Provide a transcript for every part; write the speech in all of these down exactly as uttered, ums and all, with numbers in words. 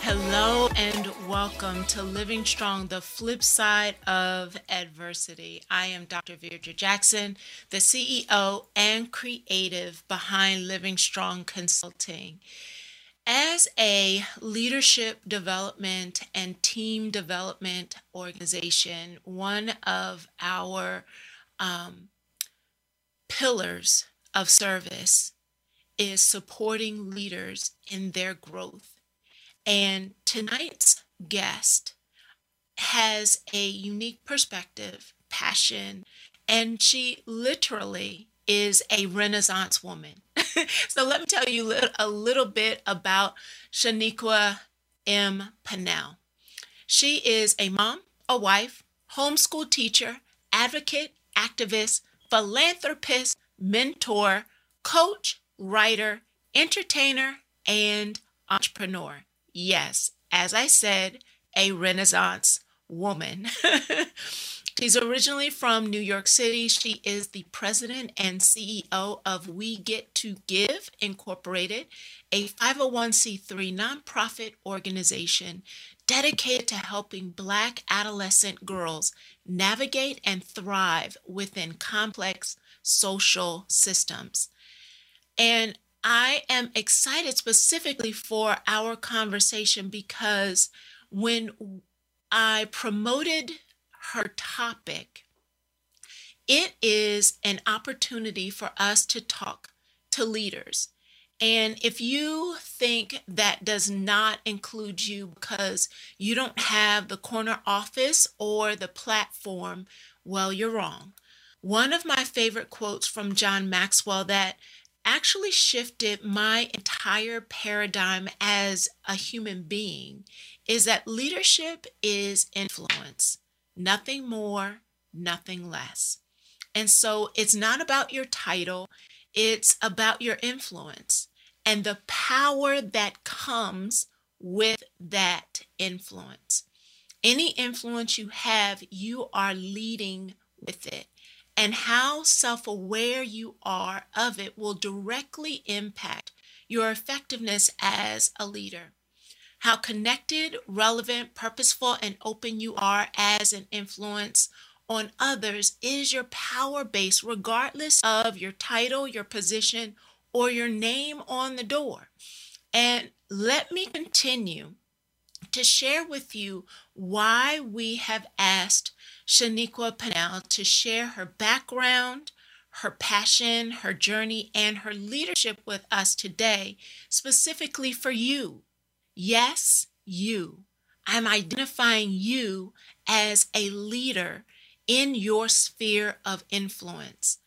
Hello and welcome to Living Strong, the flip side of adversity. I am Doctor Virdra Jackson, the C E O and creative behind Living Strong Consulting. As a leadership development and team development organization, one of our um, pillars of service is supporting leaders in their growth. And tonight's guest has a unique perspective, passion, and she literally is a Renaissance woman. So let me tell you a little bit about Shaniqua M. Pinnell. She is a mom, a wife, homeschool teacher, advocate, activist, philanthropist, mentor, coach, writer, entertainer, and entrepreneur. Yes, as I said, a Renaissance woman. She's originally from New York City. She is the president and C E O of We Get to Give Incorporated, a five oh one c three nonprofit organization dedicated to helping Black adolescent girls navigate and thrive within complex social systems. And I am excited specifically for our conversation because when I promoted her topic, it is an opportunity for us to talk to leaders. And if you think that does not include you because you don't have the corner office or the platform, well, you're wrong. One of my favorite quotes from John Maxwell that actually shifted my entire paradigm as a human being is that leadership is influence, nothing more, nothing less. And so it's not about your title, it's about your influence and the power that comes with that influence. Any influence you have, you are leading with it. And how self-aware you are of it will directly impact your effectiveness as a leader. How connected, relevant, purposeful, and open you are as an influence on others is your power base, regardless of your title, your position, or your name on the door. And let me continue to share with you why we have asked Shaniqua Pinnell to share her background, her passion, her journey, and her leadership with us today, specifically for you. Yes, you. I'm identifying you as a leader in your sphere of influence.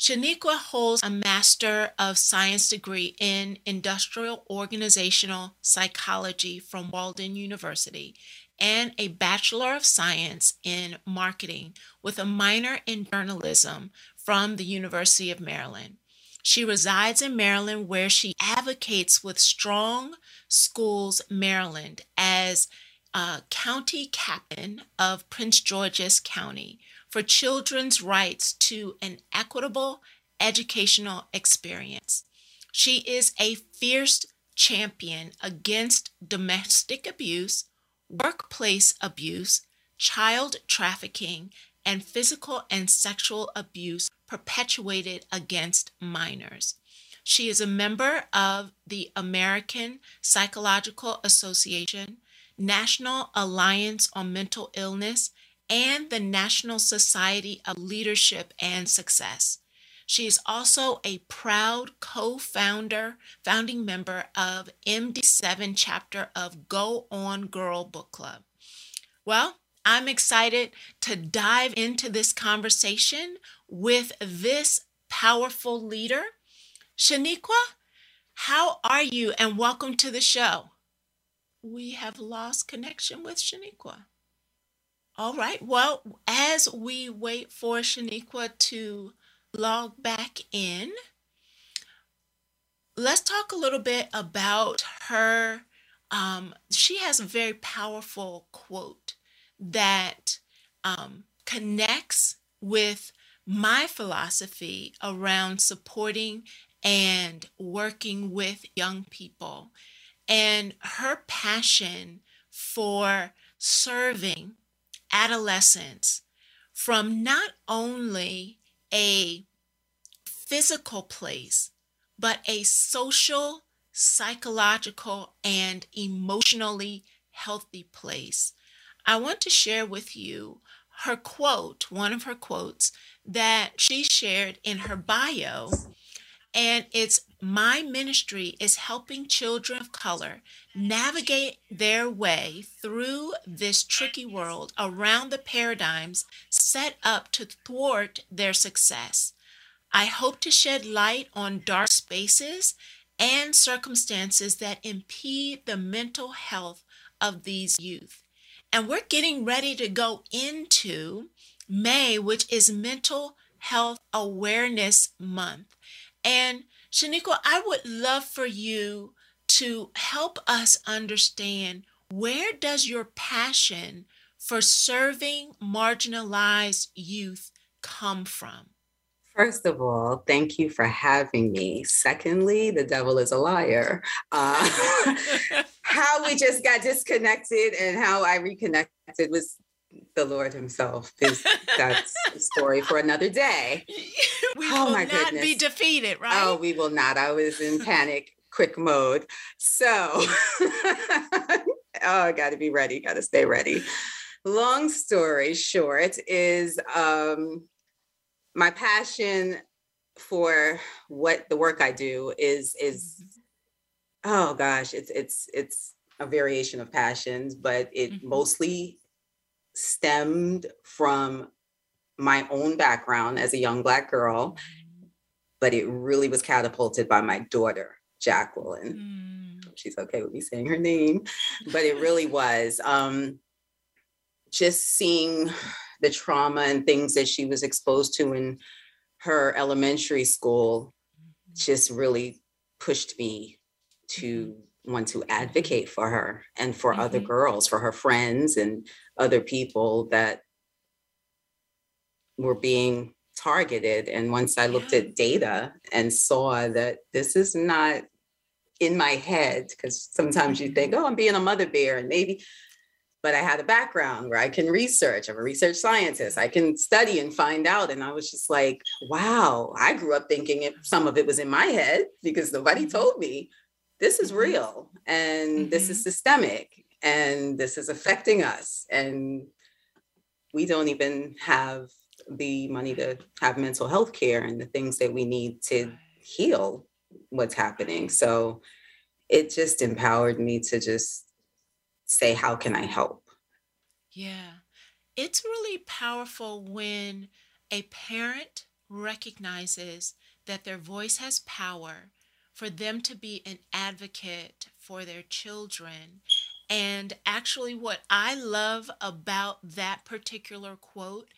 Shaniqua holds a Master of Science degree in Industrial Organizational Psychology from Walden University and a Bachelor of Science in Marketing with a minor in Journalism from the University of Maryland. She resides in Maryland, where she advocates with Strong Schools Maryland as a county captain of Prince George's County for children's rights to an equitable educational experience. She is a fierce champion against domestic abuse, workplace abuse, child trafficking, and physical and sexual abuse perpetuated against minors. She is a member of the American Psychological Association, National Alliance on Mental Illness, and the National Society of Leadership and Success. She is also a proud co-founder, founding member of M D seven chapter of Go On Girl Book Club. Well, I'm excited to dive into this conversation with this powerful leader. Shaniqua, how are you? And welcome to the show. We have lost connection with Shaniqua. All right. Well, as we wait for Shaniqua to log back in. Let's talk a little bit about her. Um, she has a very powerful quote that um, connects with my philosophy around supporting and working with young people, and her passion for serving adolescents from not only a physical place, but a social, psychological, and emotionally healthy place. I want to share with you her quote, one of her quotes that she shared in her bio, and it's, "My ministry is helping children of color navigate their way through this tricky world around the paradigms set up to thwart their success. I hope to shed light on dark spaces and circumstances that impede the mental health of these youth." And we're getting ready to go into May, which is Mental Health Awareness Month. And Shaniqua, I would love for you to help us understand, where does your passion for serving marginalized youth come from? First of all, thank you for having me. Secondly, the devil is a liar. Uh, how we just got disconnected and how I reconnected was the Lord himself. Is, that's a story for another day. We oh will my not goodness. be defeated, right? Oh, we will not. I was in panic, quick mode. So, oh, I got to be ready. Got to stay ready. Long story short is... Um, My passion for what the work I do is, is, oh gosh, it's, it's, it's a variation of passions, but it mm-hmm. mostly stemmed from my own background as a young Black girl, but it really was catapulted by my daughter, Jacqueline. Mm. She's okay with me saying her name, but it really was, um, just seeing the trauma and things that she was exposed to in her elementary school just really pushed me to want to advocate for her and for mm-hmm. other girls, for her friends and other people that were being targeted. And once I looked yeah. at data and saw that this is not in my head, because sometimes you think, oh, I'm being a mother bear and maybe... But I had a background where I can research. I'm a research scientist. I can study and find out. And I was just like, wow, I grew up thinking it, some of it was in my head because nobody told me this is real and mm-hmm. this is systemic and this is affecting us. And we don't even have the money to have mental health care and the things that we need to heal what's happening. So it just empowered me to just say, how can I help? Yeah, it's really powerful when a parent recognizes that their voice has power, for them to be an advocate for their children. And actually what I love about that particular quote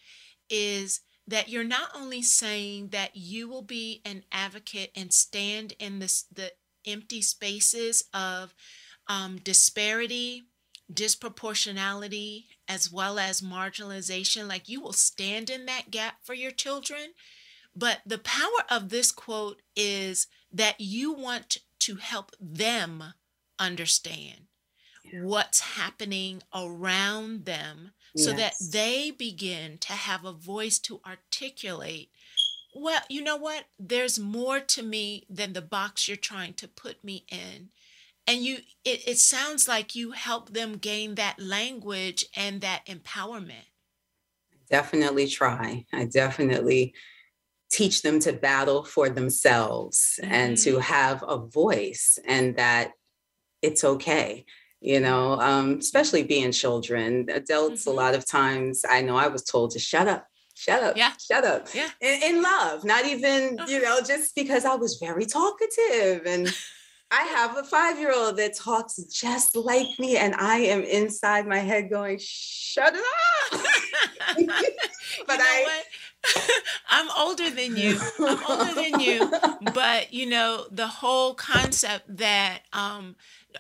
is that you're not only saying that you will be an advocate and stand in this, the empty spaces of um, disparity, disproportionality, as well as marginalization, like you will stand in that gap for your children. But the power of this quote is that you want to help them understand yeah. what's happening around them yes. so that they begin to have a voice to articulate, well, you know what? There's more to me than the box you're trying to put me in. And you, it, it sounds like you help them gain that language and that empowerment. Definitely try. I definitely teach them to battle for themselves mm-hmm. and to have a voice, and that it's okay, you know, um, especially being children. Adults, mm-hmm. a lot of times, I know I was told to shut up. Shut up, yeah. shut up, yeah. in, in love, not even, you know, just because I was very talkative. And I have a five-year-old that talks just like me, and I am inside my head going, shut it up. But you know I, what? I'm older than you. I'm older than you. But, you know, the whole concept that um,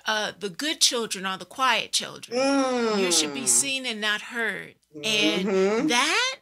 uh, the good children are the quiet children. Mm. You should be seen and not heard. And mm-hmm. that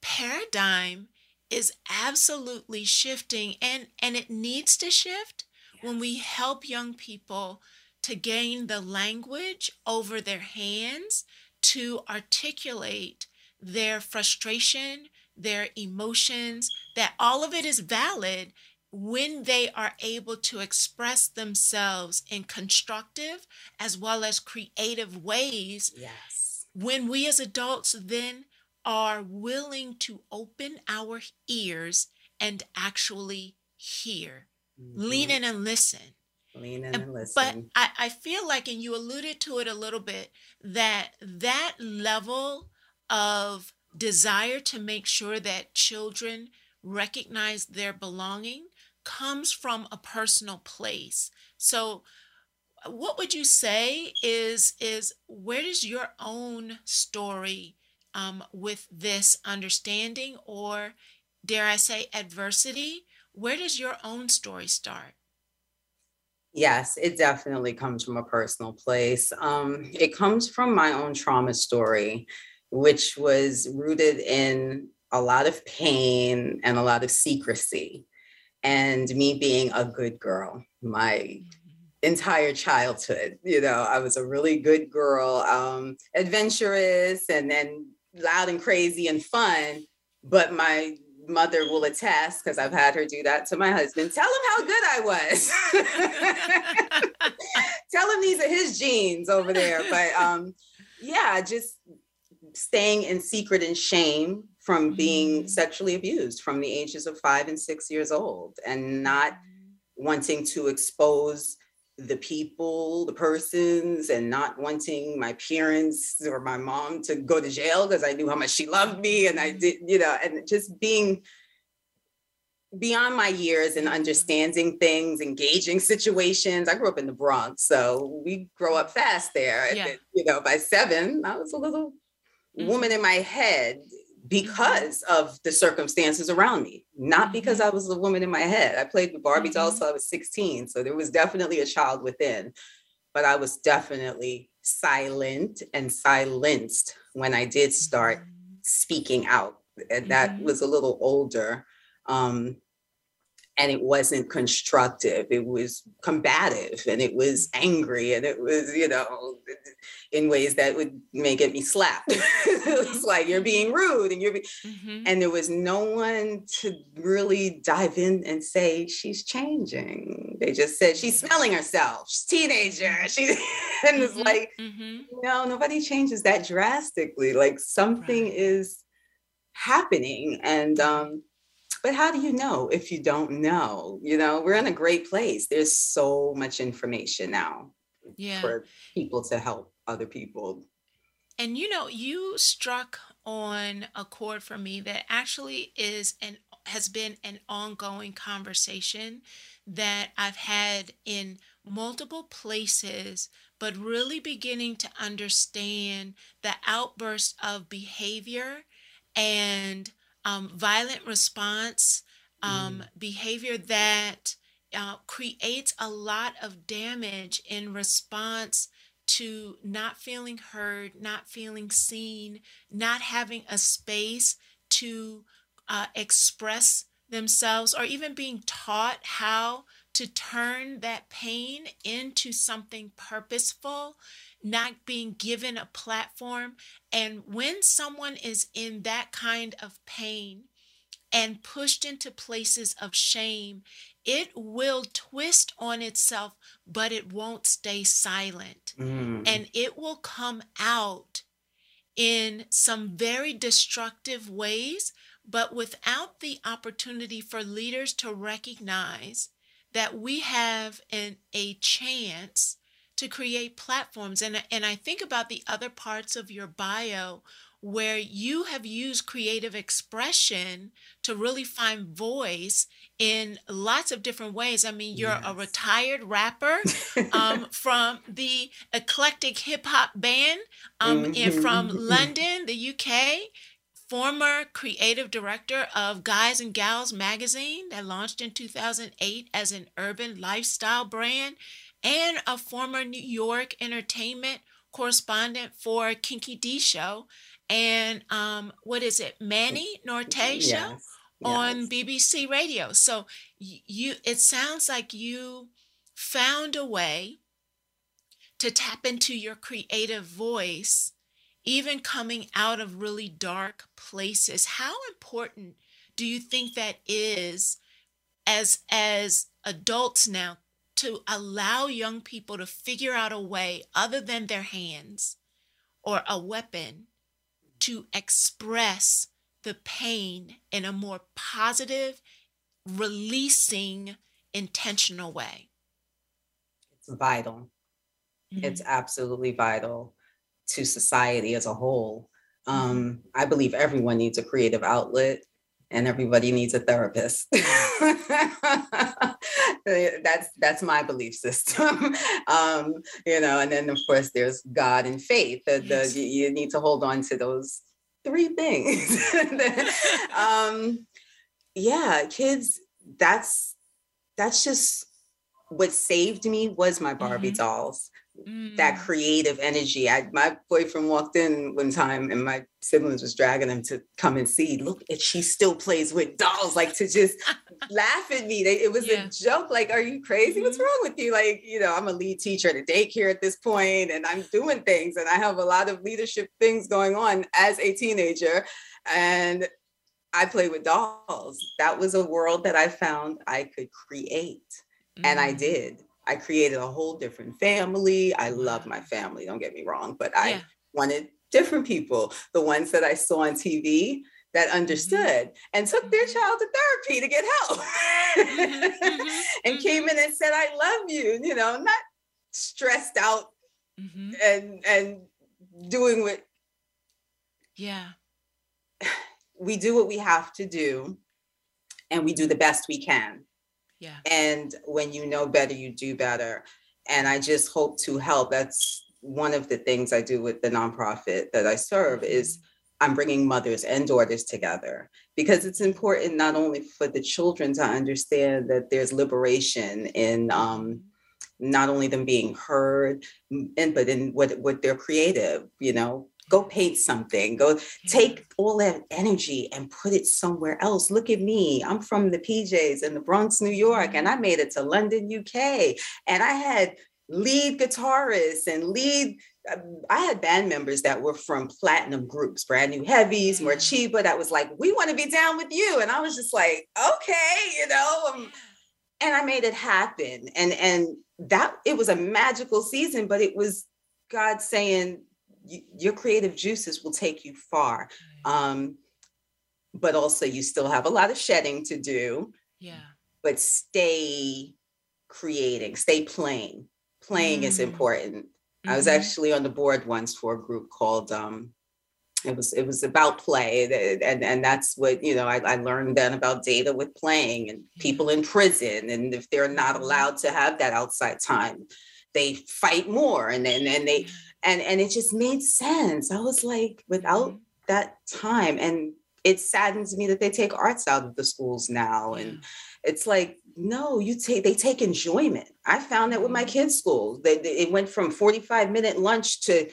paradigm is absolutely shifting. And, and it needs to shift yeah. when we help young people to gain the language over their hands to articulate their frustration, their emotions, that all of it is valid when they are able to express themselves in constructive as well as creative ways. Yes. When we as adults then are willing to open our ears and actually hear, mm-hmm. lean in and listen. Lean in and, and listen. But I, I feel like, and you alluded to it a little bit, that that level of desire to make sure that children recognize their belonging comes from a personal place. So what would you say is, is where does your own story um, with this understanding, or dare I say adversity, where does your own story start? Yes, it definitely comes from a personal place. Um, it comes from my own trauma story, which was rooted in a lot of pain and a lot of secrecy, and me being a good girl my entire childhood. You know, I was a really good girl, um, adventurous and then loud and crazy and fun. But my mother will attest, because I've had her do that to my husband, tell him how good I was. Tell him these are his genes over there. But um, yeah, just staying in secret and shame from being sexually abused from the ages of five and six years old, and not wanting to expose the people, the persons, and not wanting my parents or my mom to go to jail because I knew how much she loved me. And I did, you know, and just being beyond my years and understanding things, engaging situations. I grew up in the Bronx, so we grow up fast there. Yeah. And, you know, by seven, I was a little Mm-hmm. woman in my head because of the circumstances around me, not mm-hmm. because I was a woman in my head. I played with Barbie mm-hmm. dolls till I was sixteen. So there was definitely a child within, but I was definitely silent and silenced when I did start mm-hmm. speaking out. And that mm-hmm. was a little older. Um, and it wasn't constructive. It was combative and it was angry and it was, you know, in ways that would make it be slapped. It was like, you're being rude and you're, be- mm-hmm. and there was no one to really dive in and say, she's changing. They just said, she's smelling herself. She's a teenager. She, and mm-hmm. it's like, mm-hmm. no, nobody changes that drastically. Like something right. is happening. And, um, but how do you know if you don't know? You know, we're in a great place. There's so much information now yeah. for people to help other people. And, you know, you struck on a chord for me that actually is and has been an ongoing conversation that I've had in multiple places, but really beginning to understand the outburst of behavior and Um, violent response, um, mm. behavior that uh, creates a lot of damage in response to not feeling heard, not feeling seen, not having a space to uh, express themselves, or even being taught how to turn that pain into something purposeful, not being given a platform. And when someone is in that kind of pain and pushed into places of shame, it will twist on itself, but it won't stay silent. Mm. And it will come out in some very destructive ways, but without the opportunity for leaders to recognize that we have an, a chance to create platforms. And, and I think about the other parts of your bio where you have used creative expression to really find voice in lots of different ways. I mean, you're yes. a retired rapper um, from the eclectic hip hop band um, mm-hmm. in, from London, the U K, former creative director of Guys and Gals magazine that launched in two thousand eight as an urban lifestyle brand, and a former New York entertainment correspondent for Kinky D show and um, what is it, Manny Norte Show yes, on yes. B B C Radio. So you, it sounds like you found a way to tap into your creative voice, even coming out of really dark places. How important do you think that is as as adults now, to allow young people to figure out a way other than their hands or a weapon to express the pain in a more positive, releasing, intentional way? It's vital. Mm-hmm. It's absolutely vital to society as a whole. Mm-hmm. Um, I believe everyone needs a creative outlet. And everybody needs a therapist. that's that's my belief system, um, you know. And then of course there's God and faith. The, the, you need to hold on to those three things. um, yeah, kids. That's that's just what saved me was my Barbie mm-hmm. dolls. Mm. That creative energy. I, my boyfriend walked in one time and my siblings was dragging him to come and see, look, and she still plays with dolls, like to just laugh at me. They, it was yeah. a joke. Like, are you crazy? Mm-hmm. What's wrong with you? Like, you know, I'm a lead teacher at a daycare at this point, and I'm doing things, and I have a lot of leadership things going on as a teenager, and I play with dolls. That was a world that I found I could create. Mm-hmm. And I did. I created a whole different family. I love my family, don't get me wrong, but I yeah. wanted different people, the ones that I saw on T V that understood mm-hmm. and took their child to therapy to get help mm-hmm. Mm-hmm. and came in and said, I love you, you know, not stressed out mm-hmm. and, and doing what. Yeah. We do what we have to do, and we do the best we can. Yeah. And when you know better, you do better. And I just hope to help. That's one of the things I do with the nonprofit that I serve is I'm bringing mothers and daughters together, because it's important not only for the children to understand that there's liberation in um, not only them being heard, and but in what, what they're creative, you know. Go paint something, go take all that energy and put it somewhere else. Look at me. I'm from the P Js in the Bronx, New York, and I made it to London, U K. And I had lead guitarists and lead, I had band members that were from platinum groups, Brand New Heavies, Mory Chiba, that was like, we want to be down with you. And I was just like, okay, you know, um, and I made it happen. And, and that, it was a magical season, but it was God saying, your creative juices will take you far. Um, but also you still have a lot of shedding to do. Yeah. But stay creating, stay playing. Playing mm. is important. Mm-hmm. I was actually on the board once for a group called, um, it was it was about play. And, and, and that's what, you know, I, I learned then about data with playing and yeah. people in prison. And if they're not allowed to have that outside time, they fight more. And then and, and they... And and it just made sense. I was like, without that time, and it saddens me that they take arts out of the schools now. And it's like, no, you take they take enjoyment. I found that with my kids' school. They, they it went from forty-five minute lunch to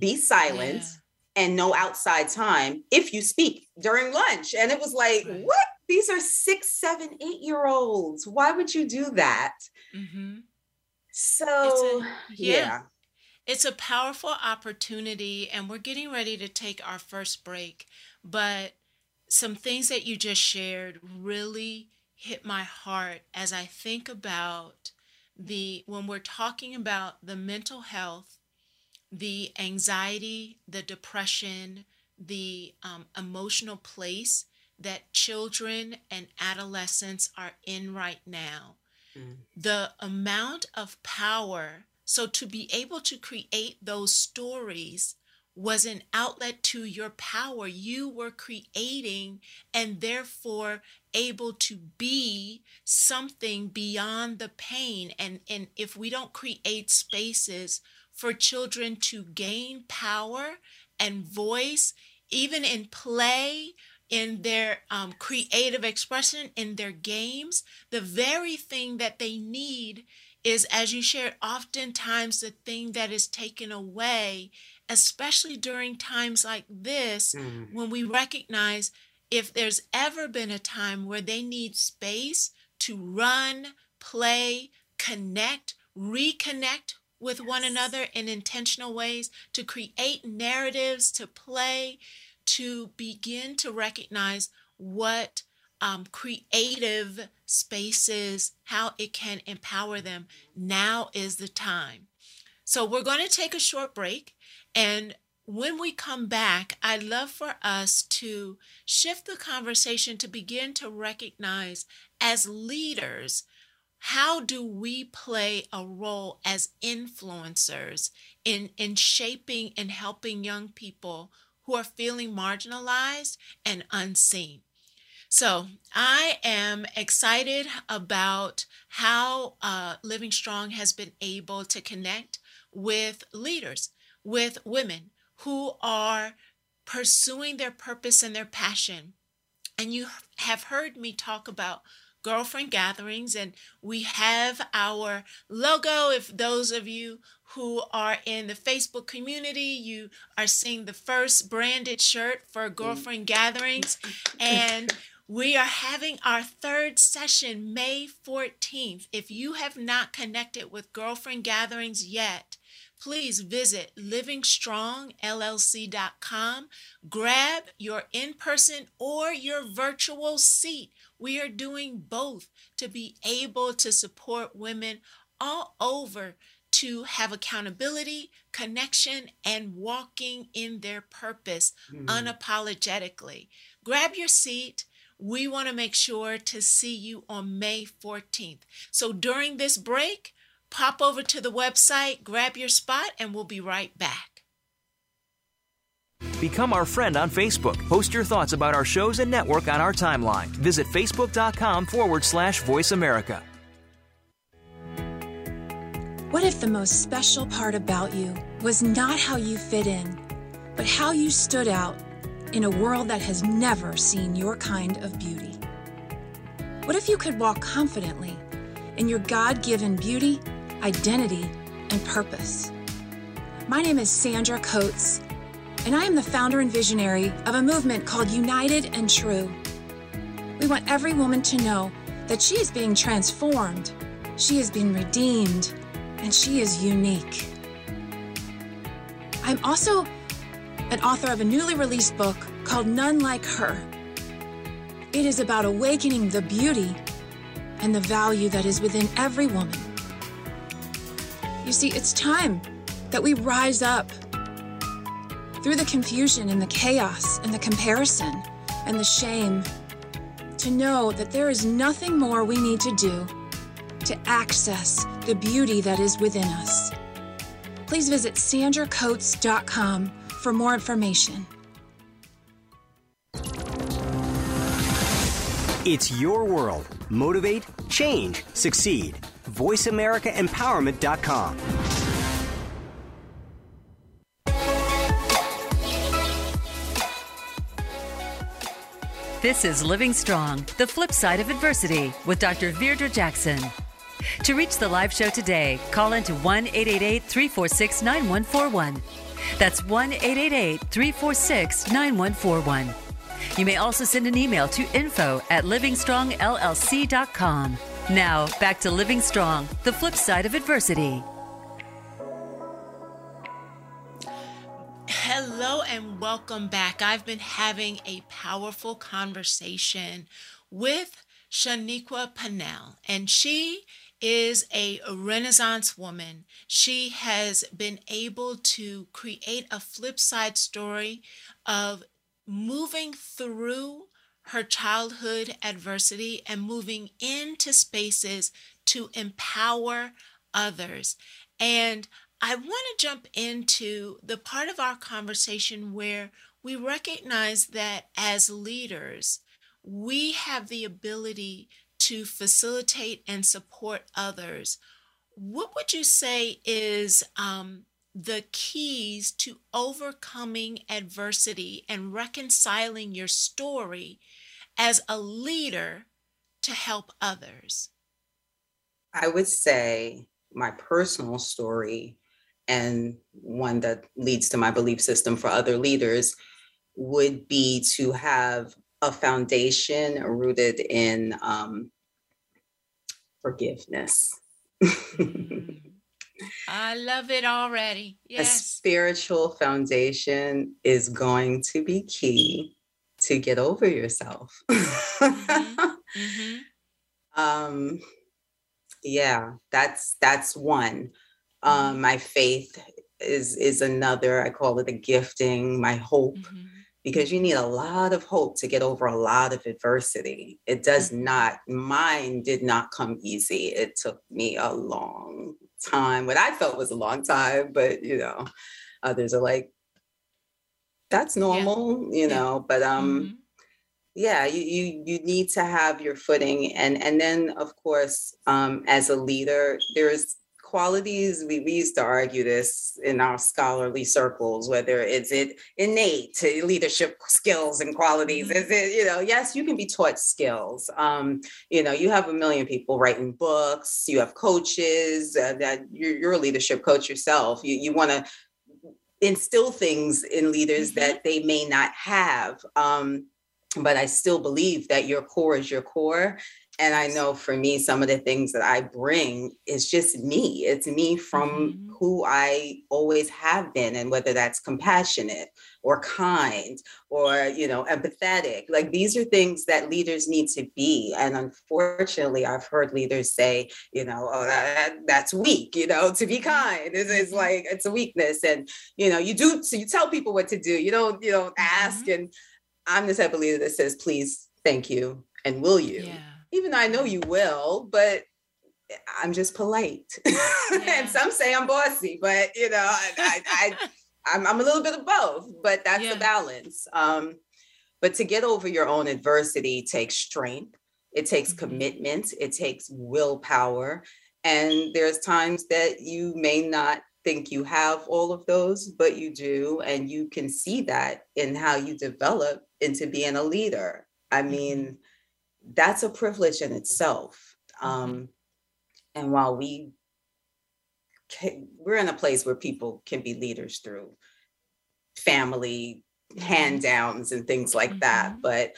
be silent yeah. and no outside time if you speak during lunch. And it was like, right. what? These are six, seven, eight-year-olds. Why would you do that? Mm-hmm. So, it's a, yeah. yeah, it's a powerful opportunity, and we're getting ready to take our first break. But some things that you just shared really hit my heart as I think about the, when we're talking about the mental health, the anxiety, the depression, the um, emotional place that children and adolescents are in right now. The amount of power. So to be able to create those stories was an outlet to your power. You were creating and therefore able to be something beyond the pain. And, and if we don't create spaces for children to gain power and voice, even in play, in their um, creative expression, in their games, the very thing that they need is, as you shared, oftentimes the thing that is taken away, especially during times like this, mm. when we recognize if there's ever been a time where they need space to run, play, connect, reconnect with yes. one another in intentional ways, to create narratives, to play, to begin to recognize what um, creative spaces, how it can empower them. Now is the time. So we're going to take a short break. And when we come back, I'd love for us to shift the conversation to begin to recognize, as leaders, how do we play a role as influencers in, in shaping and helping young people who are feeling marginalized and unseen? So I am excited about how uh, Living Strong has been able to connect with leaders, with women who are pursuing their purpose and their passion. And you have heard me talk about Girlfriend Gatherings, and we have our logo. If those of you who are in the Facebook community, you are seeing the first branded shirt for Girlfriend Gatherings. And we are having our third session May fourteenth. If you have not connected with Girlfriend Gatherings yet, please visit living strong l l c dot com. Grab your in-person or your virtual seat. We are doing both to be able to support women all over to have accountability, connection, and walking in their purpose mm-hmm. unapologetically. Grab your seat. We want to make sure to see you on May fourteenth. So during this break, pop over to the website, grab your spot, and we'll be right back. Become our friend on Facebook. Post your thoughts about our shows and network on our timeline. Visit facebook.com forward slash Voice America. What if the most special part about you was not how you fit in, but how you stood out in a world that has never seen your kind of beauty? What if you could walk confidently in your God-given beauty, identity, and purpose? My name is Sandra Coates, and I am the founder and visionary of a movement called United and True. We want every woman to know that she is being transformed, she is being redeemed, and she is unique. I'm also an author of a newly released book called None Like Her. It is about awakening the beauty and the value that is within every woman. You see, it's time that we rise up through the confusion and the chaos and the comparison and the shame to know that there is nothing more we need to do to access the beauty that is within us. Please visit sandra coates dot com for more information. It's your world. Motivate, change, succeed. voice america empowerment dot com. This is Living Strong, the flip side of adversity, with Doctor Virdra Jackson. To reach the live show today, call into one eight eight eight, three four six, nine one four one. That's one eight eight eight, three four six, nine one four one. You may also send an email to info at living strong l l c dot com. Now, back to Living Strong, the flip side of adversity. Hello and welcome back. I've been having a powerful conversation with Shaniqua Pinnell, and she is a Renaissance woman. She has been able to create a flip side story of moving through her childhood adversity and moving into spaces to empower others. And I want to jump into the part of our conversation where we recognize that as leaders, we have the ability to facilitate and support others. What would you say is um, the keys to overcoming adversity and reconciling your story as a leader to help others? I would say my personal story, and one that leads to my belief system for other leaders, would be to have a foundation rooted in um, forgiveness. Mm. I love it already. Yes. A spiritual foundation is going to be key to get over yourself. Mm-hmm. Mm-hmm. Um, yeah, that's that's one. Um, my faith is is another. I call it a gifting. My hope, mm-hmm. because you need a lot of hope to get over a lot of adversity. It does mm-hmm. not. Mine did not come easy. It took me a long time. What I felt was a long time, but you know, others are like, that's normal, yeah. you know. Yeah. But um, mm-hmm. yeah, you you you need to have your footing, and and then of course, um, as a leader, there is. Qualities, we, we used to argue this in our scholarly circles, whether it's it innate to leadership skills and qualities, is it, you know, yes, you can be taught skills. Um, you know, you have a million people writing books, you have coaches, uh, that you're, you're a leadership coach yourself. You, you want to instill things in leaders mm-hmm. that they may not have. Um, but I still believe that your core is your core. And I know for me, some of the things that I bring is just me. It's me from mm-hmm. who I always have been. And whether that's compassionate or kind or, you know, empathetic, like these are things that leaders need to be. And unfortunately, I've heard leaders say, you know, oh, that, that's weak, you know, to be kind. It's, it's like, it's a weakness. And, you know, you do, so you tell people what to do. You don't, you don't ask. Mm-hmm. And I'm the type of leader that says, please, thank you. And will you? Yeah. Even though I know you will, but I'm just polite. Yeah. And some say I'm bossy, but you know, I, I, I I'm, I'm a little bit of both, but that's yeah. the balance. Um, but to get over your own adversity takes strength. It takes mm-hmm. commitment. It takes willpower. And there's times that you may not think you have all of those, but you do. And you can see that in how you develop into being a leader. I mean, mm-hmm. that's a privilege in itself. Um, and while we can, we're in a place where people can be leaders through family hand downs and things like mm-hmm. that. But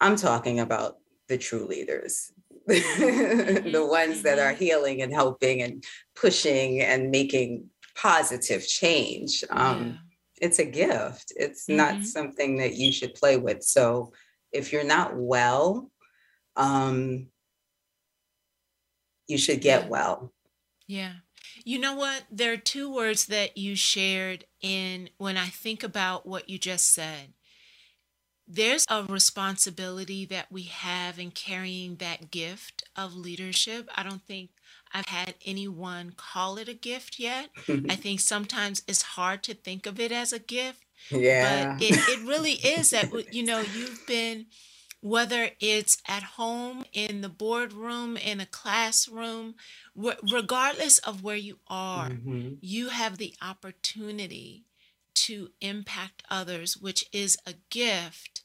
I'm talking about the true leaders, mm-hmm. the ones that are healing and helping and pushing and making positive change. Um, yeah. It's a gift. It's mm-hmm. not something that you should play with. So if you're not well, Um, you should get yeah. well. Yeah. You know what? There are two words that you shared in when I think about what you just said. There's a responsibility that we have in carrying that gift of leadership. I don't think I've had anyone call it a gift yet. I think sometimes it's hard to think of it as a gift. Yeah. But it, it really is that, you know, you've been... whether it's at home, in the boardroom, in a classroom, w- regardless of where you are, mm-hmm. you have the opportunity to impact others, which is a gift.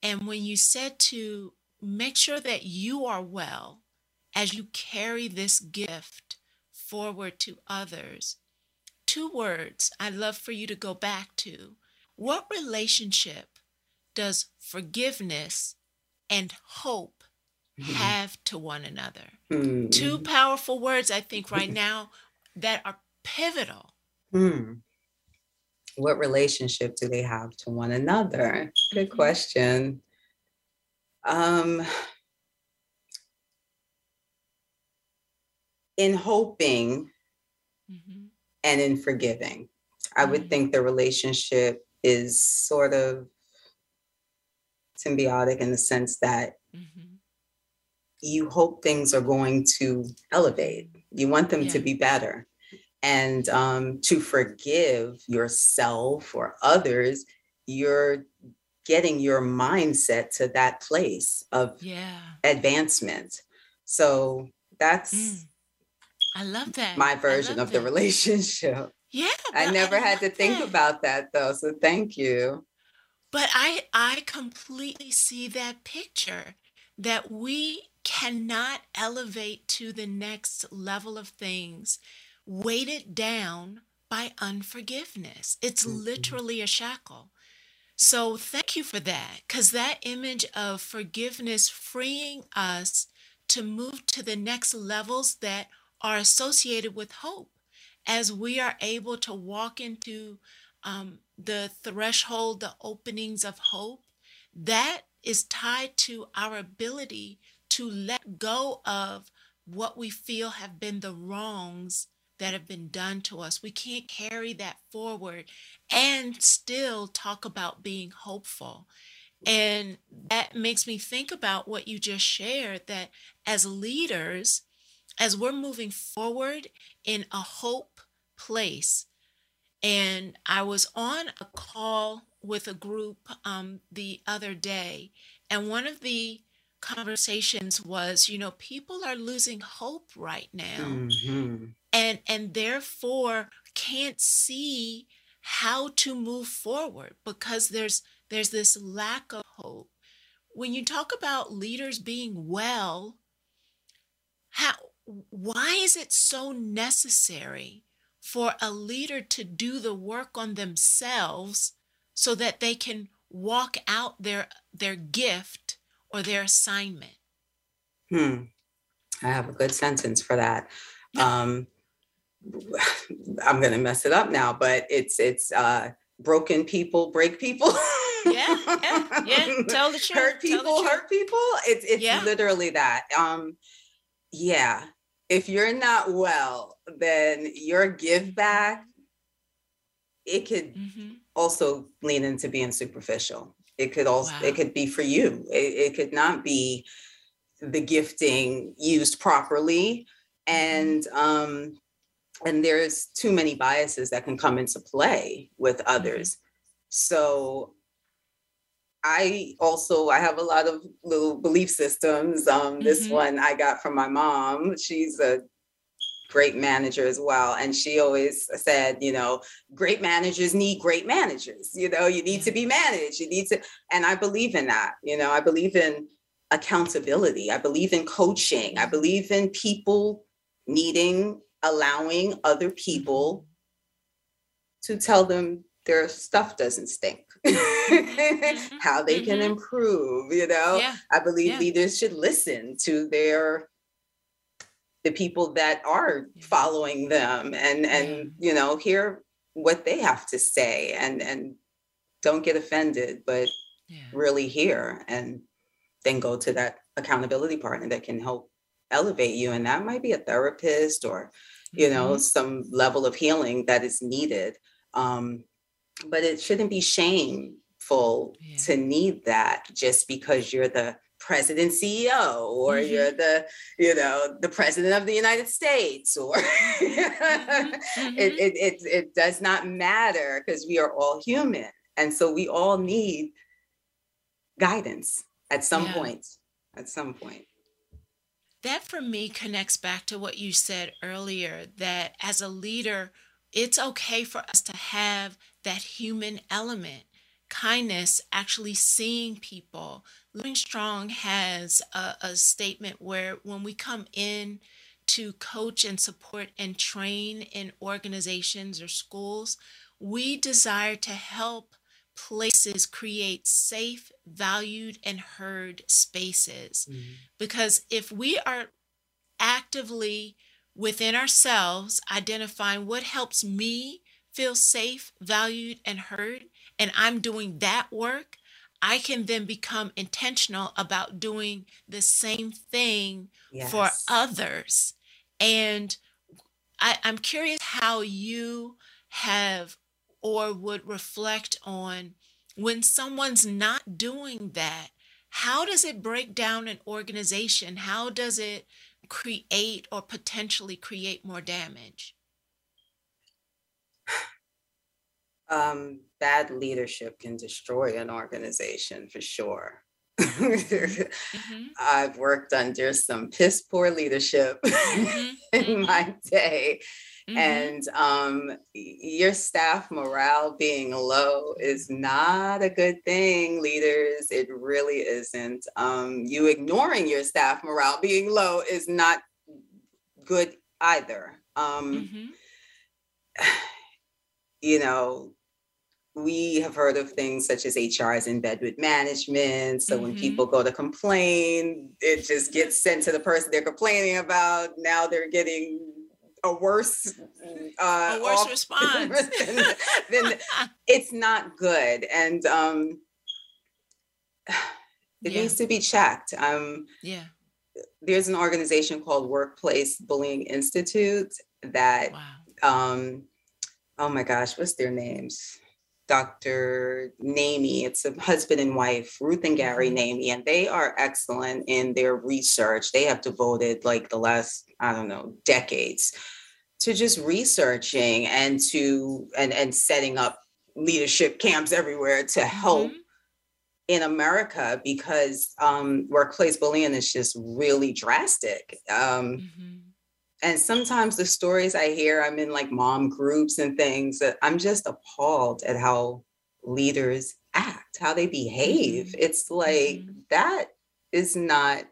And when you said to make sure that you are well as you carry this gift forward to others, two words I'd love for you to go back to. What relationship does forgiveness and hope have to one another? Mm. Two powerful words, I think, right now that are pivotal. Mm. What relationship do they have to one another? Good mm-hmm. question. Um, in hoping mm-hmm. and in forgiving, I mm-hmm. would think the relationship is sort of symbiotic in the sense that mm-hmm. you hope things are going to elevate. You want them yeah. to be better. And um, to forgive yourself or others, you're getting your mindset to that place of yeah. advancement. So that's mm. I love that. My version of that. The relationship. Yeah. I never I had to think that. about that though. So thank you. But I, I completely see that picture that we cannot elevate to the next level of things weighted down by unforgiveness. It's mm-hmm. literally a shackle. So thank you for that, because that image of forgiveness freeing us to move to the next levels that are associated with hope as we are able to walk into um, the threshold, the openings of hope. That is tied to our ability to let go of what we feel have been the wrongs that have been done to us. We can't carry that forward and still talk about being hopeful. And that makes me think about what you just shared, that as leaders, as we're moving forward in a hope place, and I was on a call with a group um, the other day, and one of the conversations was, you know, people are losing hope right now. Mm-hmm. And, and therefore can't see how to move forward because there's there's this lack of hope. When you talk about leaders being well, how why is it so necessary for a leader to do the work on themselves so that they can walk out their their gift or their assignment? Hmm. I have a good sentence for that. Um, I'm going to mess it up now, but it's, it's, uh, broken people, break people. yeah, yeah, yeah. Tell the truth. Hurt people, hurt people. It's, it's yeah. literally that. Um, yeah. If you're not well, then your give back, it could mm-hmm. also lean into being superficial. It could also, wow. it could be for you. It, it could not be the gifting used properly. And, um, and there's too many biases that can come into play with others. So I also, I have a lot of little belief systems. Um, this mm-hmm. one I got from my mom. She's a great manager as well. And she always said, you know, great managers need great managers. You know, you need to be managed. You need to, and I believe in that. You know, I believe in accountability. I believe in coaching. I believe in people needing, allowing other people to tell them their stuff doesn't stink, mm-hmm. how they mm-hmm. can improve, you know? Yeah. I believe yeah. leaders should listen to their, the people that are following them and, and, yeah. you know, hear what they have to say and, and don't get offended, but yeah. really hear, and then go to that accountability partner that can help elevate you. And that might be a therapist or, you know, mm-hmm. some level of healing that is needed. Um, but it shouldn't be shameful yeah. to need that just because you're the president C E O or mm-hmm. you're the, you know, the president of the United States or mm-hmm. it, it, it, it does not matter because we are all human. And so we all need guidance at some yeah. point, at some point. That for me connects back to what you said earlier, that as a leader, it's okay for us to have that human element, kindness, actually seeing people. Living Strong has a, a statement where when we come in to coach and support and train in organizations or schools, we desire to help places create safe, valued, and heard spaces. Mm-hmm. Because if we are actively within ourselves identifying what helps me feel safe, valued, and heard, and I'm doing that work, I can then become intentional about doing the same thing yes. for others. And I, I'm curious how you have or would reflect on when someone's not doing that. How does it break down an organization? How does it create or potentially create more damage? Um, bad leadership can destroy an organization for sure. mm-hmm. I've worked under some piss poor leadership mm-hmm. in mm-hmm. my day. Mm-hmm. And um, your staff morale being low is not a good thing, leaders. It really isn't. Um, you ignoring your staff morale being low is not good either. Um, mm-hmm. You know, we have heard of things such as H R is in bed with management. So mm-hmm. when people go to complain, it just gets sent to the person they're complaining about. Now they're getting a worse, uh, a worse off- response. than, than, it's not good. And um, it yeah. needs to be checked. Um, yeah. There's an organization called Workplace Bullying Institute that, wow. um, oh my gosh, what's their names? Doctor Namie, it's a husband and wife, Ruth and Gary Namie, and they are excellent in their research. They have devoted like the last, I don't know, decades to just researching and to and, and setting up leadership camps everywhere to help mm-hmm. in America, because um, workplace bullying is just really drastic. Um, mm-hmm. And sometimes the stories I hear, I'm in like mom groups and things, that I'm just appalled at how leaders act, how they behave. Mm-hmm. It's like, mm-hmm. that is not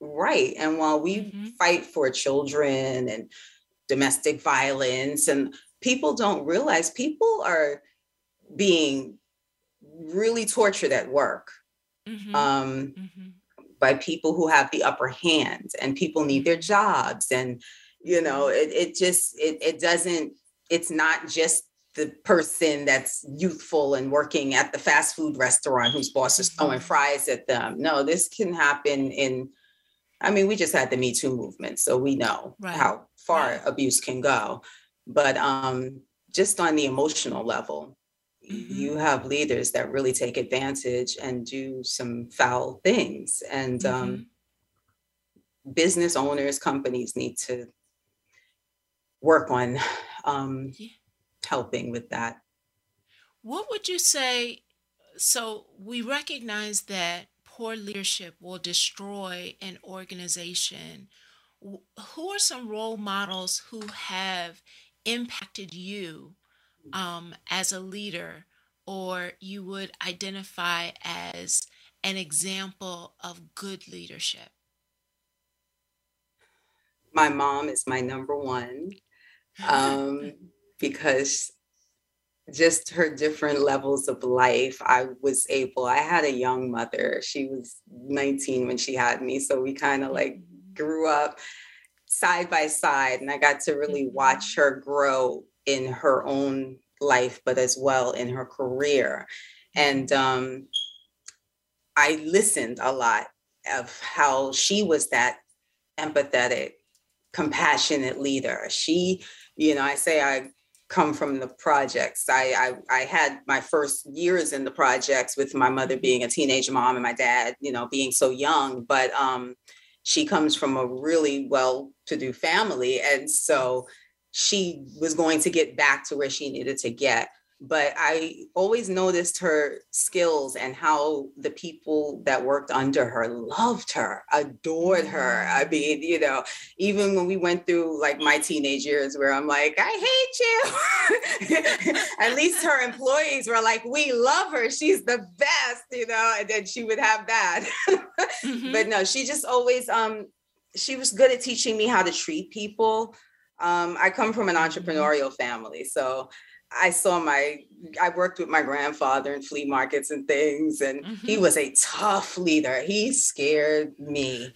right. And while we mm-hmm. fight for children and domestic violence, and people don't realize people are being really tortured at work. Mm-hmm. Um, mm-hmm. by people who have the upper hand, and people need their jobs, and you know, it it just, it it doesn't, it's not just the person that's youthful and working at the fast food restaurant whose boss is throwing fries at them. No, this can happen in, I mean, we just had the Me Too movement, so we know right. how far right. abuse can go. But um, just on the emotional level, mm-hmm. you have leaders that really take advantage and do some foul things. And mm-hmm. um, business owners, companies need to work on um, yeah. helping with that. What would you say? So we recognize that poor leadership will destroy an organization. Who are some role models who have impacted you um, as a leader, or you would identify as an example of good leadership? My mom is my number one, um, because just her different levels of life, I was able, I had a young mother. She was nineteen when she had me. So we kind of like grew up side by side, and I got to really watch her grow in her own life, but as well in her career. And um, I listened a lot of how she was that empathetic, compassionate leader. She, you know, I say I come from the projects. I, I I had my first years in the projects with my mother being a teenage mom and my dad, you know, being so young, but um, she comes from a really well-to-do family. And so she was going to get back to where she needed to get. But I always noticed her skills and how the people that worked under her loved her, adored her. I mean, you know, even when we went through like my teenage years where I'm like, I hate you. At least her employees were like, we love her. She's the best, you know, and then she would have that. mm-hmm. But no, she just always, um, she was good at teaching me how to treat people. Um, I come from an entrepreneurial mm-hmm. family. So I saw my, I worked with my grandfather in flea markets and things, and mm-hmm. he was a tough leader. He scared me,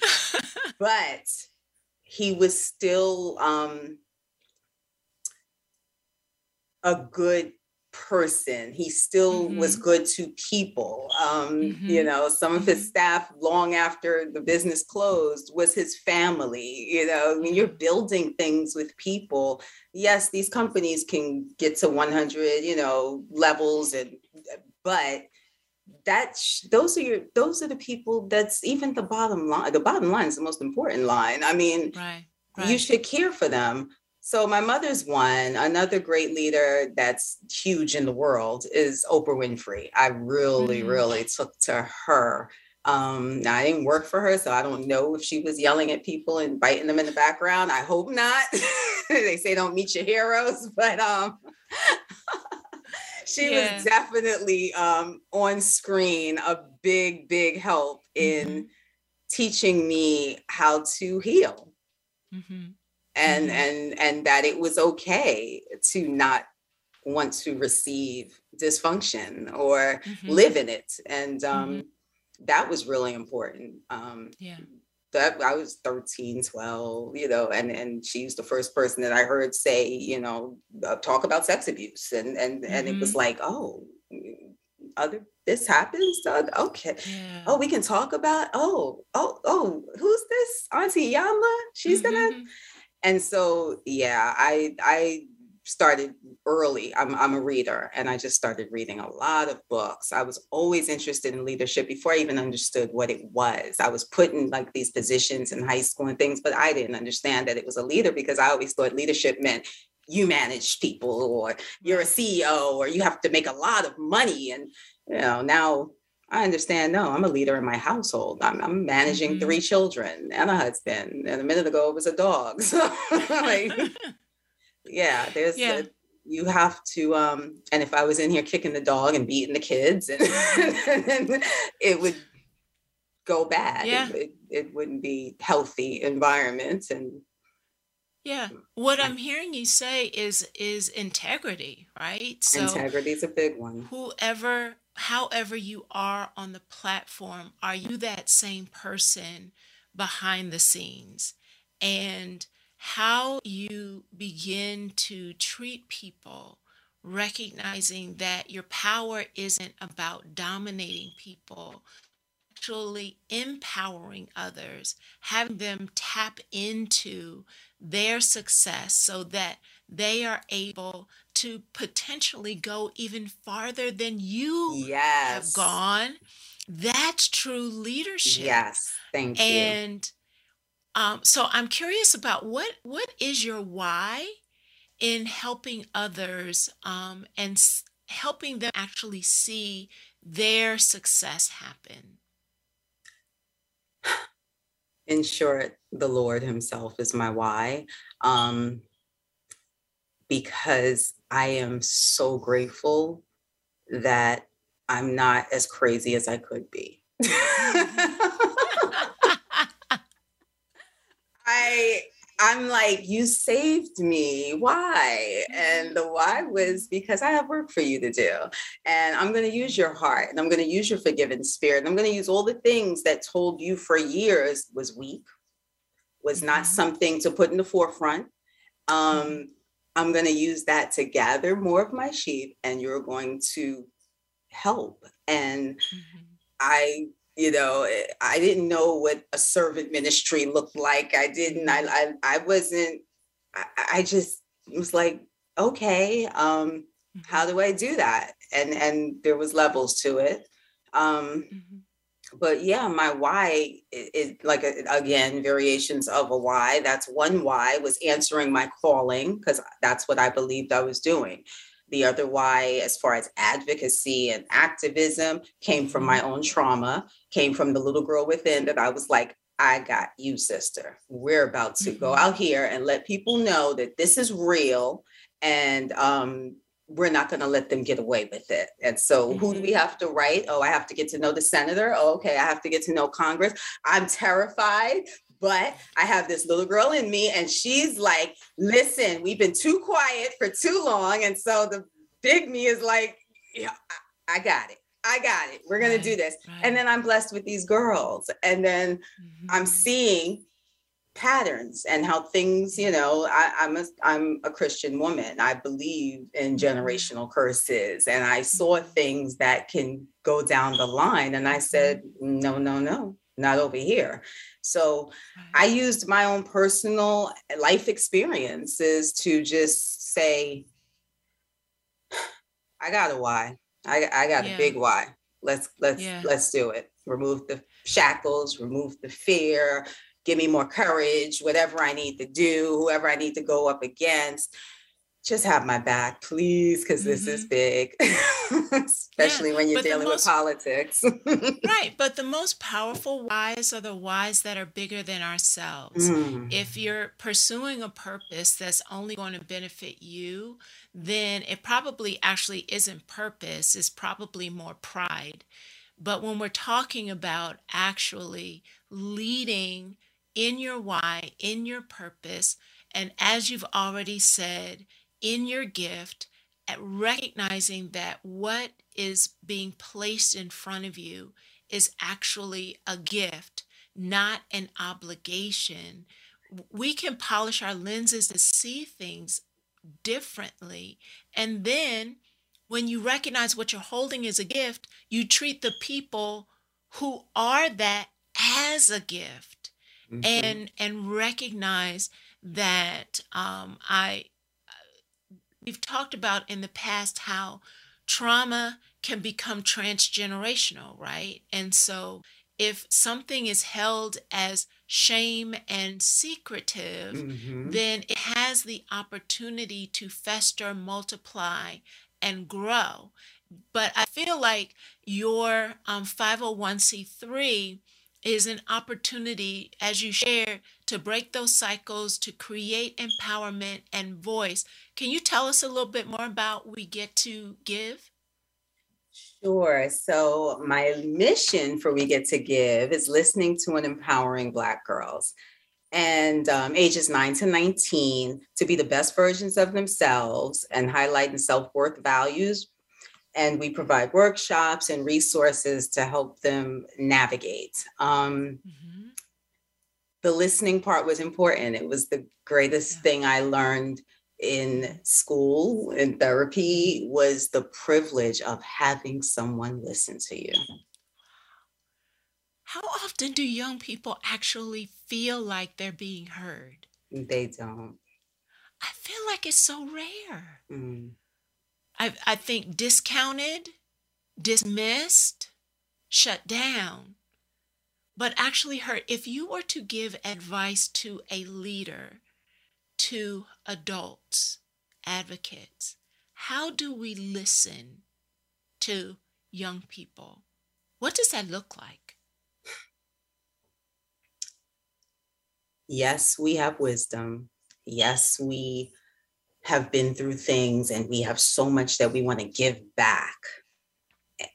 but he was still um, a good person. He still mm-hmm. was good to people. Um, mm-hmm. You know, some of his staff long after the business closed was his family. You know, when you're building things with people, yes, these companies can get to one hundred, you know, levels, and but that's those are your those are the people. That's even the bottom line. The bottom line is the most important line. I mean, right, right. You should care for them. So my mother's one. Another great leader that's huge in the world is Oprah Winfrey. I really, mm-hmm. really took to her. Um, now, I didn't work for her, so I don't know if she was yelling at people and biting them in the background. I hope not. They say don't meet your heroes, but um, she yeah. was definitely um, on screen a big, big help in mm-hmm. teaching me how to heal. Mm-hmm. And, mm-hmm. and, and that it was okay to not want to receive dysfunction or mm-hmm. live in it. And um, mm-hmm. that was really important. Um, yeah. That I was thirteen, twelve, you know, and, and she was the first person that I heard say, you know, uh, talk about sex abuse. And, and, mm-hmm. and it was like, oh, other, this happens. Okay. Yeah. Oh, we can talk about, Oh, Oh, Oh, who's this? Auntie Yama? She's mm-hmm. gonna. And so, yeah, I, I started early. I'm, I'm a reader, and I just started reading a lot of books. I was always interested in leadership before I even understood what it was. I was put in like these positions in high school and things, but I didn't understand that it was a leader, because I always thought leadership meant you manage people, or you're a C E O, or you have to make a lot of money. And, you know, now I understand, no, I'm a leader in my household. I'm, I'm managing mm-hmm. three children and a husband. And a minute ago, it was a dog. So, like, yeah, there's, yeah. A, you have to, um, and if I was in here kicking the dog and beating the kids, and, and it would go bad. Yeah. It, it, it wouldn't be healthy environments. And yeah, what I'm hearing you say is, is integrity, right? So integrity is a big one. Whoever, however you are on the platform, are you that same person behind the scenes? And how you begin to treat people, recognizing that your power isn't about dominating people, actually empowering others, having them tap into their success so that they are able to potentially go even farther than you yes. have gone. That's true leadership. Yes, thank you. And um, so I'm curious about what what is your why in helping others um, and s- helping them actually see their success happen? In short, the Lord himself is my why, um, because I am so grateful that I'm not as crazy as I could be. I, I'm like, you saved me. Why? And the why was because I have work for you to do. And I'm going to use your heart, and I'm going to use your forgiving spirit. And I'm going to use all the things that told you for years was weak, was not mm-hmm. something to put in the forefront. Um, mm-hmm. I'm going to use that to gather more of my sheep, and you're going to help. And mm-hmm. I You know, I didn't know what a servant ministry looked like. I didn't, I I, I wasn't, I, I just was like, okay, um, how do I do that? And and there was levels to it. Um, mm-hmm. But yeah, my why is, is like, a, again, variations of a why. That's one why was answering my calling, because that's what I believed I was doing. The other why, as far as advocacy and activism, came from my own trauma, came from the little girl within that I was like, I got you, sister. We're about to mm-hmm. go out here and let people know that this is real, and um, we're not going to let them get away with it. And so mm-hmm. who do we have to write? Oh, I have to get to know the senator. Oh, okay, I have to get to know Congress. I'm terrified. But I have this little girl in me, and she's like, listen, we've been too quiet for too long. And so the big me is like, yeah, I got it. I got it. We're going to do this. Right. And then I'm blessed with these girls. And then mm-hmm. I'm seeing patterns and how things, you know, I, I'm, a, I'm a Christian woman. I believe in generational curses. And I saw things that can go down the line. And I said, no, no, no. Not over here. So I used my own personal life experiences to just say, I got a why. I, I got yeah. a big why. Let's, let's, yeah. let's do it. Remove the shackles, remove the fear, give me more courage, whatever I need to do, whoever I need to go up against, just have my back, please. Cause mm-hmm. this is big. especially yeah, when you're dealing most, with politics. Right. But the most powerful whys are the whys that are bigger than ourselves. Mm. If you're pursuing a purpose that's only going to benefit you, then it probably actually isn't purpose. It's probably more pride. But when we're talking about actually leading in your why, in your purpose, and as you've already said, in your gift, at recognizing that what is being placed in front of you is actually a gift, not an obligation. We can polish our lenses to see things differently. And then when you recognize what you're holding is a gift, you treat the people who are that as a gift. Mm-hmm. and and recognize that um, I We've talked about in the past how trauma can become transgenerational, right? And so if something is held as shame and secretive, mm-hmm. then it has the opportunity to fester, multiply, and grow. But I feel like your um, five oh one c three is an opportunity, as you share, to break those cycles, to create empowerment and voice. Can you tell us a little bit more about We Get to Give? Sure. So my mission for We Get to Give is listening to and empowering Black girls and um, ages nine to nineteen to be the best versions of themselves and highlighting self-worth values. And we provide workshops and resources to help them navigate. Um, mm-hmm. The listening part was important. It was the greatest yeah. thing I learned in school, in therapy, was the privilege of having someone listen to you. How often do young people actually feel like they're being heard? They don't. I feel like it's so rare. Mm. I, I think discounted, dismissed, shut down, but actually heard. If you were to give advice to a leader, to adults, advocates, how do we listen to young people? What does that look like? Yes, we have wisdom. Yes, we have been through things, and we have so much that we want to give back.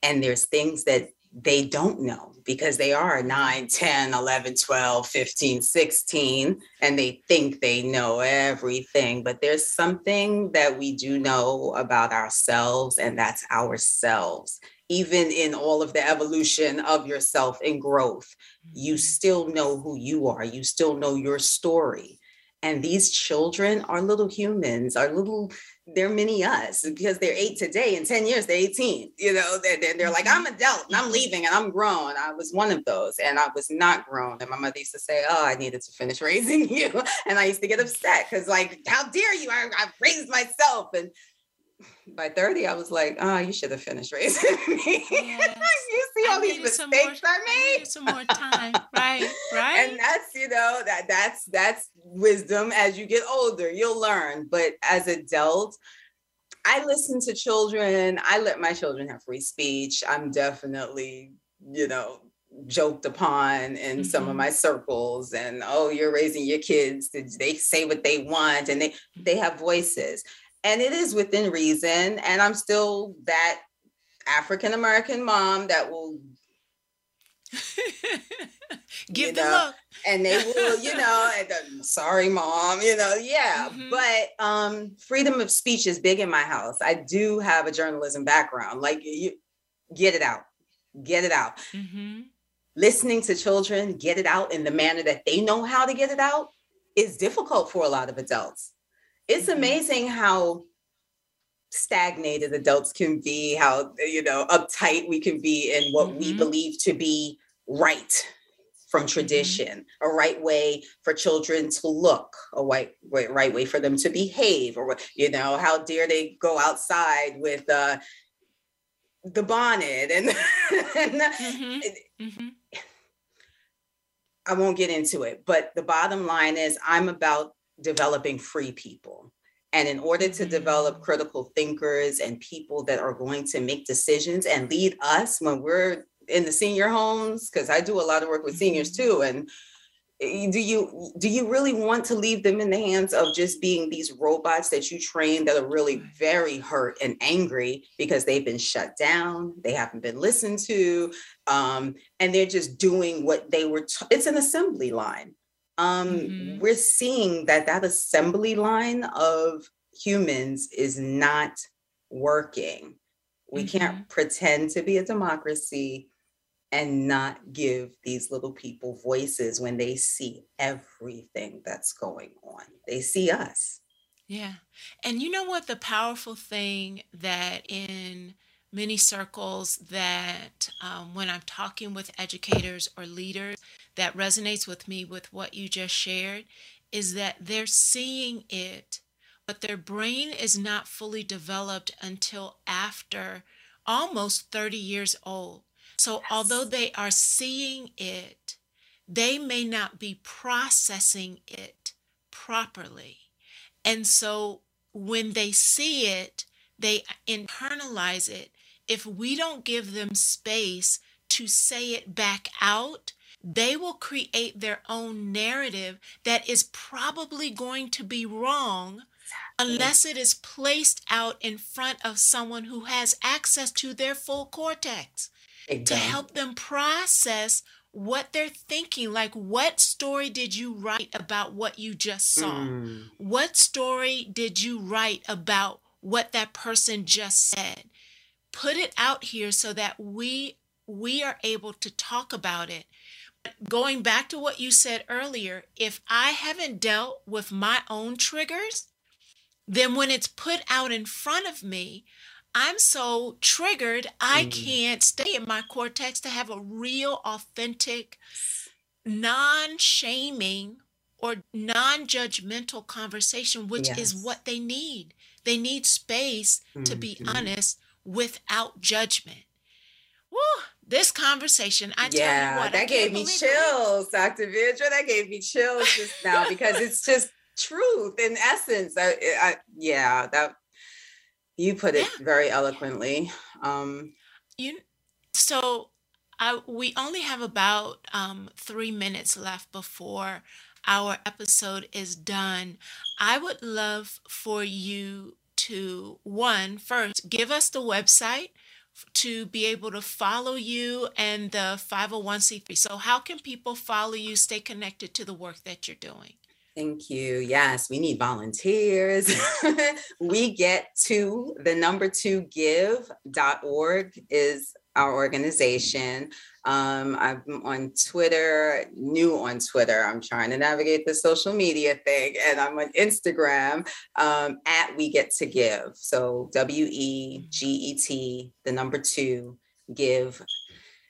And there's things that they don't know because they are nine, ten, eleven, twelve, fifteen, sixteen, and they think they know everything. But there's something that we do know about ourselves, and that's ourselves. Even in all of the evolution of yourself and growth, you still know who you are. You still know your story. And these children are little humans, are little, they're mini us, because they're eight today, in ten years, they're eighteen. You know, they're, they're like, I'm adult and I'm leaving and I'm grown. I was one of those, and I was not grown. And my mother used to say, oh, I needed to finish raising you. And I used to get upset because, like, how dare you? I, I raised myself. And by thirty, I was like, oh, you should have finished raising me. Yes. You see all I these mistakes more, I made? Some more time. Right, right. And that's, you know, that that's that's wisdom. As you get older, you'll learn. But as adults, I listen to children. I let my children have free speech. I'm definitely, you know, joked upon in mm-hmm. some of my circles, and, oh, you're raising your kids. They say what they want, and they, they have voices. And it is within reason. And I'm still that African-American mom that will give the look. And they will, you know, and, sorry, mom, you know, yeah. Mm-hmm. But um, freedom of speech is big in my house. I do have a journalism background. Like, you get it out, get it out. Mm-hmm. Listening to children get it out in the manner that they know how to get it out is difficult for a lot of adults. It's amazing how stagnated adults can be, how, you know, uptight we can be in what mm-hmm. we believe to be right from tradition, mm-hmm. a right way for children to look, a right, right way for them to behave, or, you know, how dare they go outside with uh, the bonnet and, and mm-hmm. Mm-hmm. I won't get into it, but the bottom line is I'm about developing free people. And in order to develop critical thinkers and people that are going to make decisions and lead us when we're in the senior homes, because I do a lot of work with seniors too. And do you do you really want to leave them in the hands of just being these robots that you train that are really very hurt and angry because they've been shut down, they haven't been listened to, um, and they're just doing what they were, t- it's an assembly line. Um, mm-hmm. We're seeing that that assembly line of humans is not working. We mm-hmm. can't pretend to be a democracy and not give these little people voices when they see everything that's going on. They see us. Yeah. And you know what? The powerful thing that in many circles that um, when I'm talking with educators or leaders that resonates with me with what you just shared is that they're seeing it, but their brain is not fully developed until after almost thirty years old. So yes. although they are seeing it, they may not be processing it properly. And so when they see it, they internalize it. If we don't give them space to say it back out, they will create their own narrative that is probably going to be wrong exactly. unless it is placed out in front of someone who has access to their full cortex. Exactly. To help them process what they're thinking. Like, what story did you write about what you just saw? Mm. What story did you write about what that person just said? Put it out here so that we we are able to talk about it. But going back to what you said earlier, if I haven't dealt with my own triggers, then when it's put out in front of me, I'm so triggered, I mm. can't stay in my cortex to have a real, authentic, non-shaming or non-judgmental conversation, which yes. is what they need. They need space mm-hmm. to be honest without judgment. Woo! This conversation, I yeah, tell you what. That I gave me chills, it. Doctor Virdra. That gave me chills just now because it's just truth in essence. I, I, yeah, that... You put it yeah. very eloquently. Um, you, so I, we only have about um, three minutes left before our episode is done. I would love for you to, one, first, give us the website to be able to follow you and the five oh one c three. So how can people follow you, stay connected to the work that you're doing? Thank you. Yes, we need volunteers. We get to the number two give dot org is our organization. Um, I'm on Twitter, new on Twitter. I'm trying to navigate the social media thing. And I'm on Instagram um, at We Get to Give. So W E G E T, the number two, give.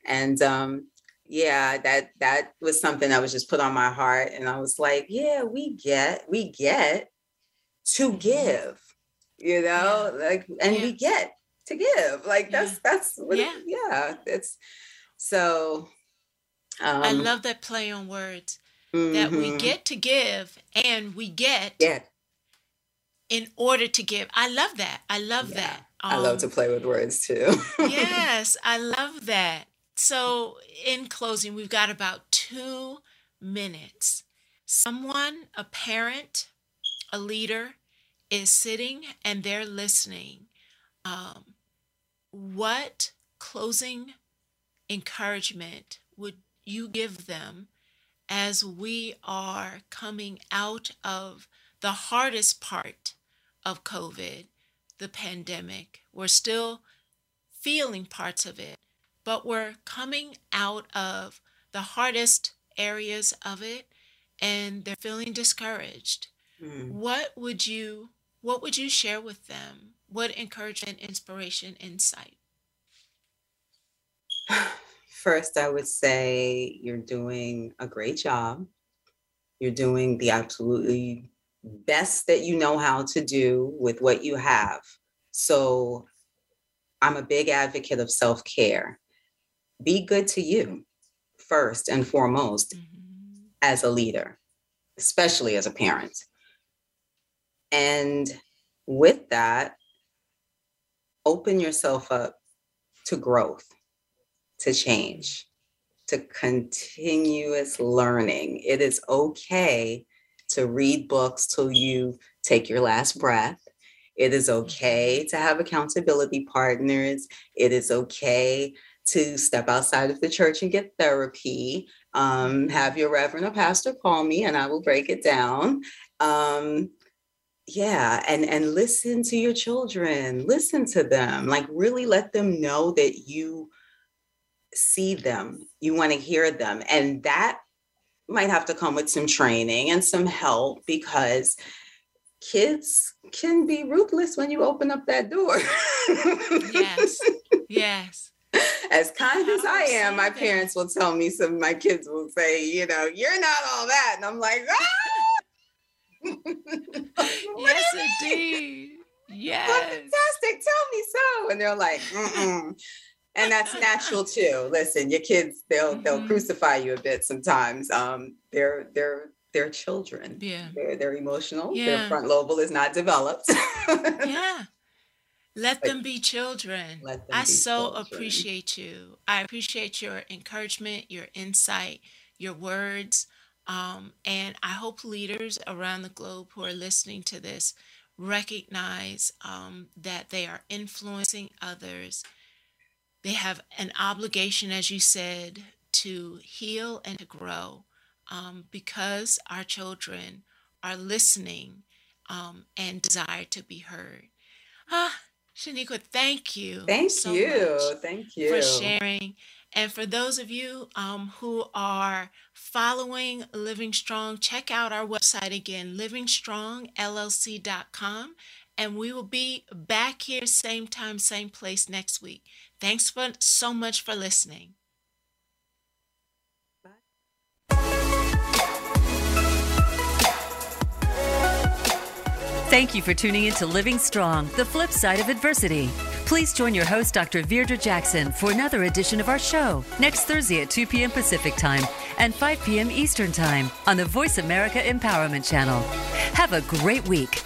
And um Yeah, that that was something that was just put on my heart. And I was like, yeah, we get, we get to give, you know, yeah. like, and yeah. we get to give. Like that's, yeah. that's, what yeah. It, yeah, it's, so. Um, I love that play on words mm-hmm. that we get to give and we get yeah. in order to give. I love that. I love yeah. that. Um, I love to play with words too. Yes, I love that. So in closing, we've got about two minutes. Someone, a parent, a leader is sitting and they're listening. Um, what closing encouragement would you give them as we are coming out of the hardest part of COVID, the pandemic? We're still feeling parts of it. But we're coming out of the hardest areas of it and they're feeling discouraged. Mm. What would you, what would you share with them? What encouragement, inspiration, insight? First, I would say you're doing a great job. You're doing the absolutely best that you know how to do with what you have. So I'm a big advocate of self-care. Be good to you first and foremost mm-hmm. as a leader, especially as a parent. And with that, open yourself up to growth, to change, to continuous learning. It is okay to read books till you take your last breath. It is okay to have accountability partners. It is okay to step outside of the church and get therapy. Um, have your reverend or pastor call me and I will break it down. Um, yeah, and, and listen to your children. Listen to them. Like, really let them know that you see them. You want to hear them. And that might have to come with some training and some help, because kids can be ruthless when you open up that door. Yes, yes. As kind as I am, my parents will tell me, some my kids will say, you know, you're not all that. And I'm like, ah! Yes, indeed. Yes. Fantastic. Tell me so. And they're like, mm-mm. And that's natural too. Listen, your kids, they'll mm-hmm. they'll crucify you a bit sometimes. Um, they're they're they're children. Yeah. They're they're emotional. Yeah. Their front lobe is not developed. Yeah. Let them be children. Them I be so children. appreciate you. I appreciate your encouragement, your insight, your words. Um, and I hope leaders around the globe who are listening to this recognize um, that they are influencing others. They have an obligation, as you said, to heal and to grow, um, because our children are listening um, and desire to be heard. Ah, Shaniqua, thank you. Thank so you. Much thank you for sharing. And for those of you um, who are following Living Strong, check out our website again, living strong l l c dot com. And we will be back here same time, same place next week. Thanks for, so much for listening. Thank you for tuning in to Living Strong, the flip side of adversity. Please join your host, Doctor Virdra Jackson, for another edition of our show next Thursday at two p.m. Pacific Time and five p.m. Eastern Time on the Voice America Empowerment Channel. Have a great week.